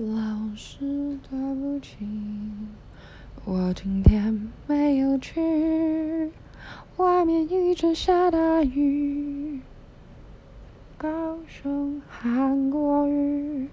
老师对不起，我今天没有去，外面一直下大雨。高雄韩国语。